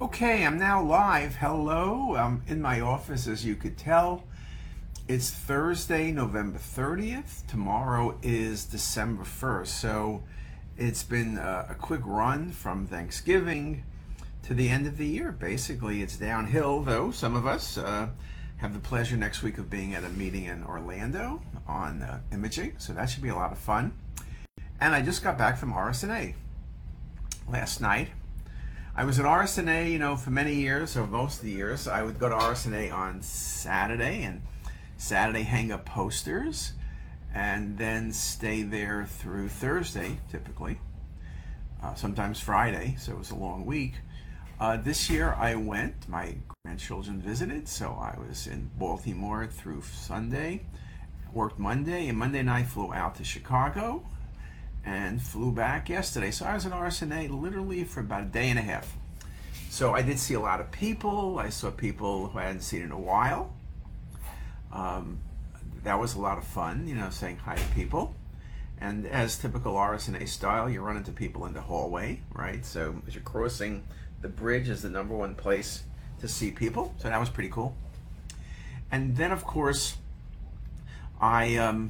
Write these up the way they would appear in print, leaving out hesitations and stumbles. Okay, I'm now live. Hello, I'm in my office, as you could tell. It's Thursday, November 30th. Tomorrow is December 1st. So it's been a quick run from Thanksgiving to the end of the year. Basically, it's downhill, though. Some of us have the pleasure next week of being at a meeting in Orlando on imaging. So that should be a lot of fun. And I just got back from RSNA last night. I was at RSNA, you know, for many years, or most of the years. I would go to RSNA on Saturday and Saturday hang up posters and then stay there through Thursday, typically, sometimes Friday, so it was a long week. This year I went, my grandchildren visited, so I was in Baltimore through Sunday, worked Monday, and Monday night flew out to Chicago and flew back yesterday. So I was at RSNA literally for about a day and a half. So I did see a lot of people. I saw people who I hadn't seen in a while. That was a lot of fun, you know, saying hi to people. And as typical RSNA style, you run into people in the hallway, right? So as you're crossing the bridge is the number one place to see people. So that was pretty cool. And then, of course, I,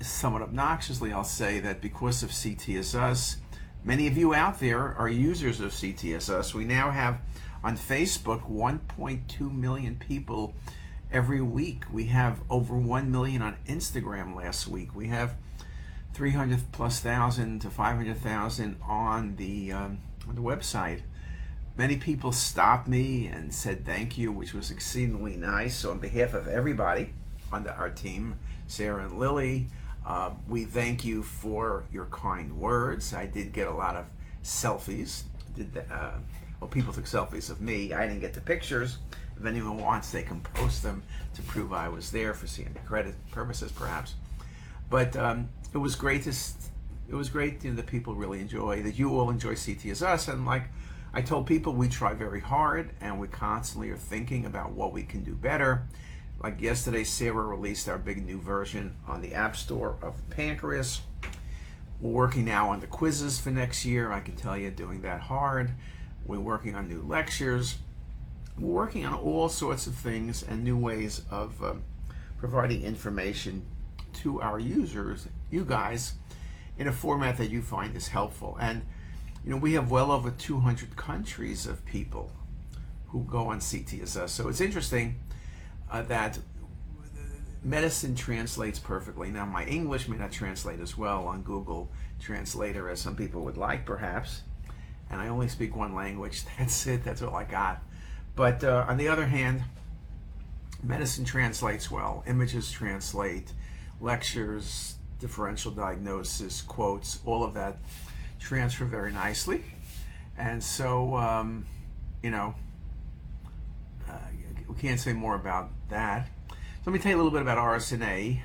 somewhat obnoxiously, I'll say that because of CTSS, many of you out there are users of CTSS. We now have on Facebook 1.2 million people every week. We have over 1 million on Instagram last week. We have 300,000+ to 500,000 on the website. Many people stopped me and said thank you, which was exceedingly nice. So on behalf of everybody on our team, Sarah and Lily, we thank you for your kind words. I did get a lot of selfies. Well, people took selfies of me. I didn't get the pictures. If anyone wants, they can post them to prove I was there for CME credit purposes, perhaps. But it was great. It was great, you know, that people really enjoy, that you all enjoy CTSS. And like I told people, we try very hard, and we constantly are thinking about what we can do better. Like yesterday, Sarah released our big new version on the App Store of Pancreas. We're working now on the quizzes for next year. I can tell you, doing that hard. We're working on new lectures. We're working on all sorts of things and new ways of providing information to our users, you guys, in a format that you find is helpful. And you know, we have well over 200 countries of people who go on CTSS. So it's interesting that medicine translates perfectly. Now, my English may not translate as well on Google Translator as some people would like, perhaps, and I only speak one language. That's it. That's all I got. But on the other hand, medicine translates well. Images translate, lectures, differential diagnosis, quotes, all of that transfer very nicely. And so, you know, we can't say more about that. So let me tell you a little bit about RSNA.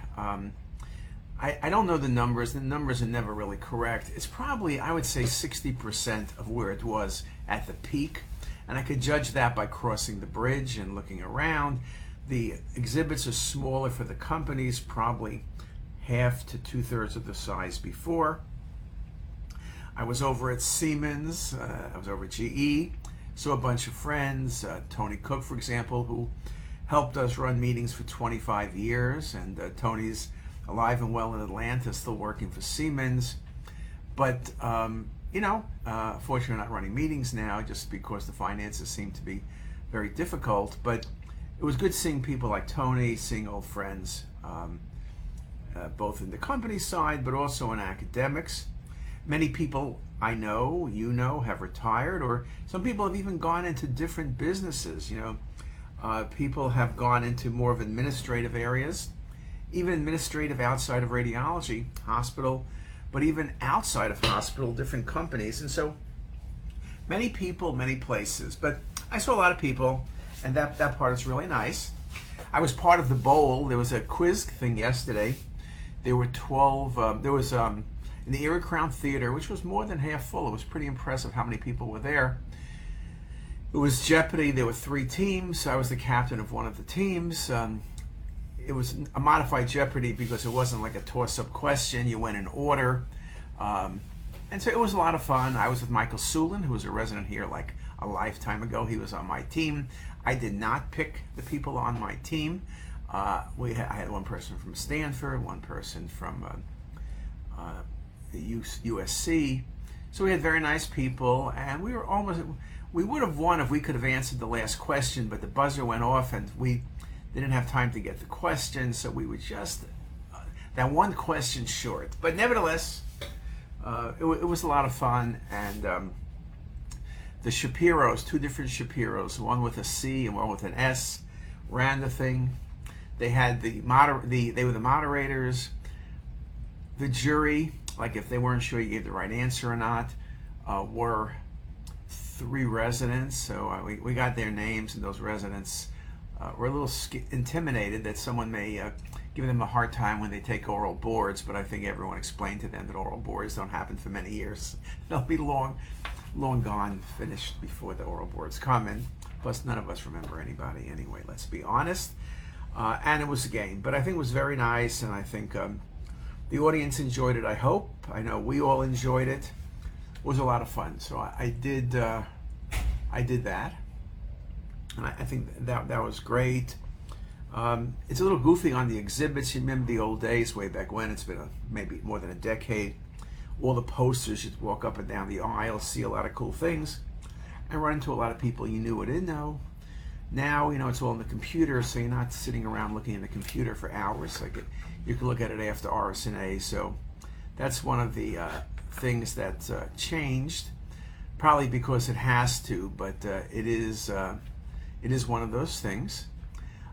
I don't know the numbers. The numbers are never really correct. It's probably, I would say, 60% of where it was at the peak. And I could judge that by crossing the bridge and looking around. The exhibits are smaller for the companies, probably half to two-thirds of the size before. I was over at Siemens. I was over at GE. So a bunch of friends, Tony Cook, for example, who helped us run meetings for 25 years. And Tony's alive and well in Atlanta, still working for Siemens. But, you know, fortunately we're not running meetings now just because the finances seem to be very difficult. But it was good seeing people like Tony, seeing old friends, both in the company side, but also in academics. Many people I know, you know, have retired, or some people have even gone into different businesses. You know, people have gone into more of administrative areas, even administrative outside of radiology, hospital, but even outside of hospital, different companies. And so many people, many places. But I saw a lot of people, and that part is really nice. I was part of the bowl. There was a quiz thing yesterday. There were 12, in the Erie Crown Theater, which was more than half full. It was pretty impressive how many people were there. It was Jeopardy. There were three teams. I was the captain of one of the teams. It was a modified Jeopardy because it wasn't like a toss-up question. You went in order. And so it was a lot of fun. I was with Michael Sulin, who was a resident here like a lifetime ago. He was on my team. I did not pick the people on my team. I had one person from Stanford, one person from the U.S.C. So we had very nice people, and we were almost, we would have won if we could have answered the last question, but the buzzer went off and we didn't have time to get the question, so we were just that one question short. But nevertheless, it was a lot of fun, and the Shapiros, two different Shapiros, one with a C and one with an S, ran the thing. They had they were the moderators, the jury, like if they weren't sure you gave the right answer or not, were three residents, so we got their names, and those residents were a little intimidated that someone may give them a hard time when they take oral boards, but I think everyone explained to them that oral boards don't happen for many years. They'll be long gone, finished before the oral boards come, and plus none of us remember anybody anyway, let's be honest. And it was a game, but I think it was very nice, and I think the audience enjoyed it, I hope. I know we all enjoyed it. It was a lot of fun, so I did that, and I think that was great. It's a little goofy on the exhibits. You remember the old days, way back when, it's been maybe more than a decade. All the posters, you'd walk up and down the aisle, see a lot of cool things, and run into a lot of people you knew or didn't know. Now, you know, it's all on the computer, so you're not sitting around looking at the computer for hours. Like you can look at it after RSNA, so that's one of the things that changed, probably because it has to, but it is one of those things.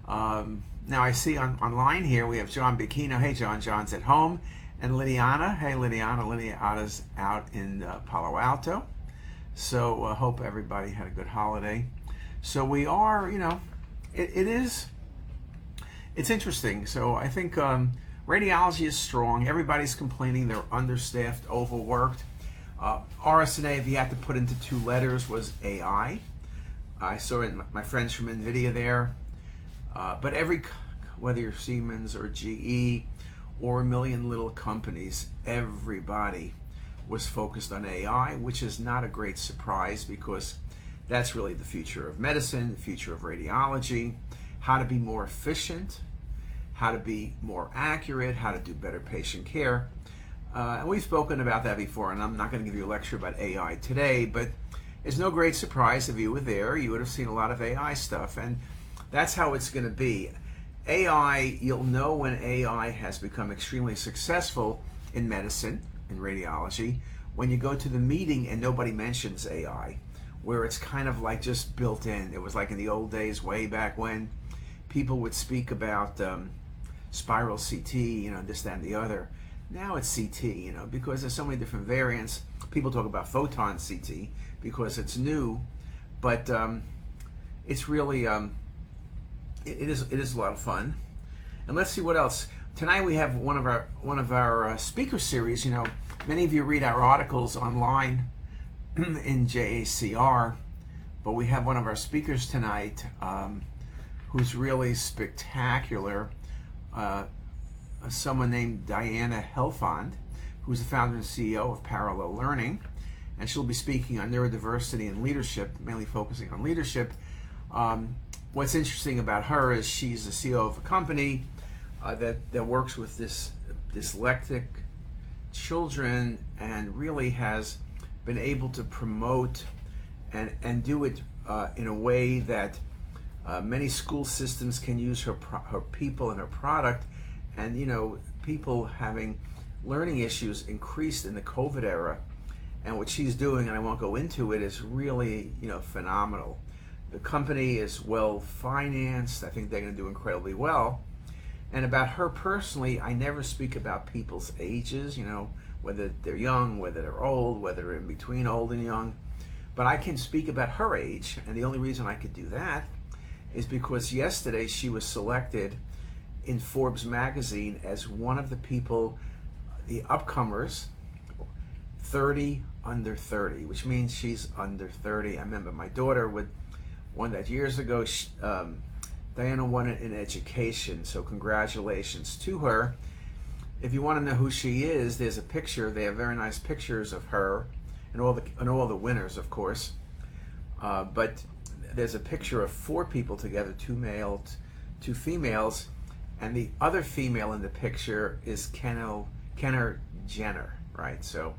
Now I see online here we have John Bikino. Hey John, John's at home, and Lidiana. Hey Lidiana, Lidiana's out in Palo Alto, so hope everybody had a good holiday. So we are, you know, it's interesting. So I think radiology is strong. Everybody's complaining they're understaffed, overworked. RSNA, if you had to put into two letters, was AI. I saw it, my friends from NVIDIA there. But whether you're Siemens or GE or a million little companies, everybody was focused on AI, which is not a great surprise because that's really the future of medicine, the future of radiology, how to be more efficient, how to be more accurate, how to do better patient care. And we've spoken about that before, and I'm not going to give you a lecture about AI today, but it's no great surprise if you were there, you would have seen a lot of AI stuff, and that's how it's going to be. AI, you'll know when AI has become extremely successful in medicine, in radiology, when you go to the meeting and nobody mentions AI, where it's kind of like just built in. It was like in the old days, way back when, people would speak about spiral CT, you know, this, that, and the other. Now it's CT, you know, because there's so many different variants. People talk about photon CT because it's new, but it's really, it is a lot of fun. And let's see what else. Tonight we have one of our speaker series. You know, many of you read our articles online in JACR, but we have one of our speakers tonight who's really spectacular, someone named Diana Helfond, who's the founder and CEO of Parallel Learning, and she'll be speaking on neurodiversity and leadership, mainly focusing on leadership. What's interesting about her is she's the CEO of a company that works with this dyslexic children and really has been able to promote and do it in a way that many school systems can use her people and her product. And you know, people having learning issues increased in the COVID era, and what she's doing, and I won't go into it, is really, you know, phenomenal. The company is well financed. I think they're going to do incredibly well. And about her personally, I never speak about people's ages, you know, whether they're young, whether they're old, whether they're in between old and young. But I can speak about her age, and the only reason I could do that is because yesterday she was selected in Forbes magazine as one of the people, the upcomers, 30 under 30, which means she's under 30. I remember my daughter won that years ago. Diana won it in education, so congratulations to her. If you want to know who she is, there's a picture. They have very nice pictures of her and all the winners, of course. But there's a picture of four people together, two males, two females, and the other female in the picture is Kenner Jenner, right? So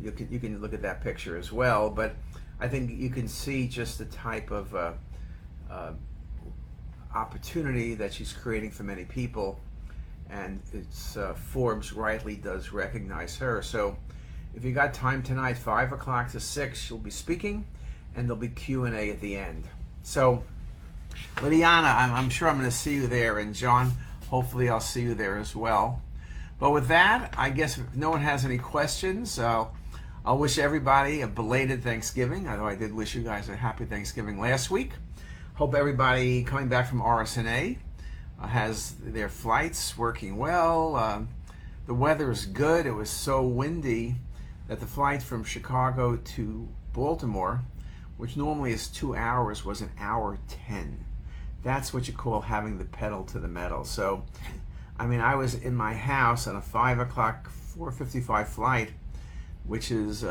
you can look at that picture as well. But I think you can see just the type of opportunity that she's creating for many people, and it's Forbes rightly does recognize her. So if you got time tonight, 5 o'clock to 6, she'll be speaking, and there'll be Q&A at the end. So Diana, I'm sure I'm going to see you there, and John, hopefully I'll see you there as well. But with that, I guess if no one has any questions, I'll wish everybody a belated Thanksgiving, although I did wish you guys a happy Thanksgiving last week. Hope everybody coming back from RSNA has their flights working well. The weather is good. It was so windy that the flight from Chicago to Baltimore, which normally is 2 hours, was 1 hour 10. That's what you call having the pedal to the metal. So, I mean, I was in my house on a 5 o'clock, 4:55 flight, which is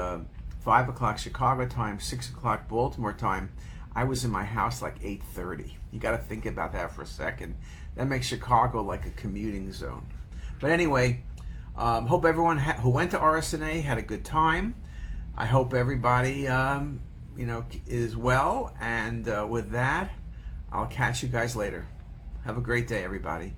5 o'clock Chicago time, 6 o'clock Baltimore time. I was in my house like 8:30. You got to think about that for a second. That makes Chicago like a commuting zone. But anyway, hope everyone who went to RSNA had a good time. I hope everybody is well, and with that, I'll catch you guys later. Have a great day, everybody.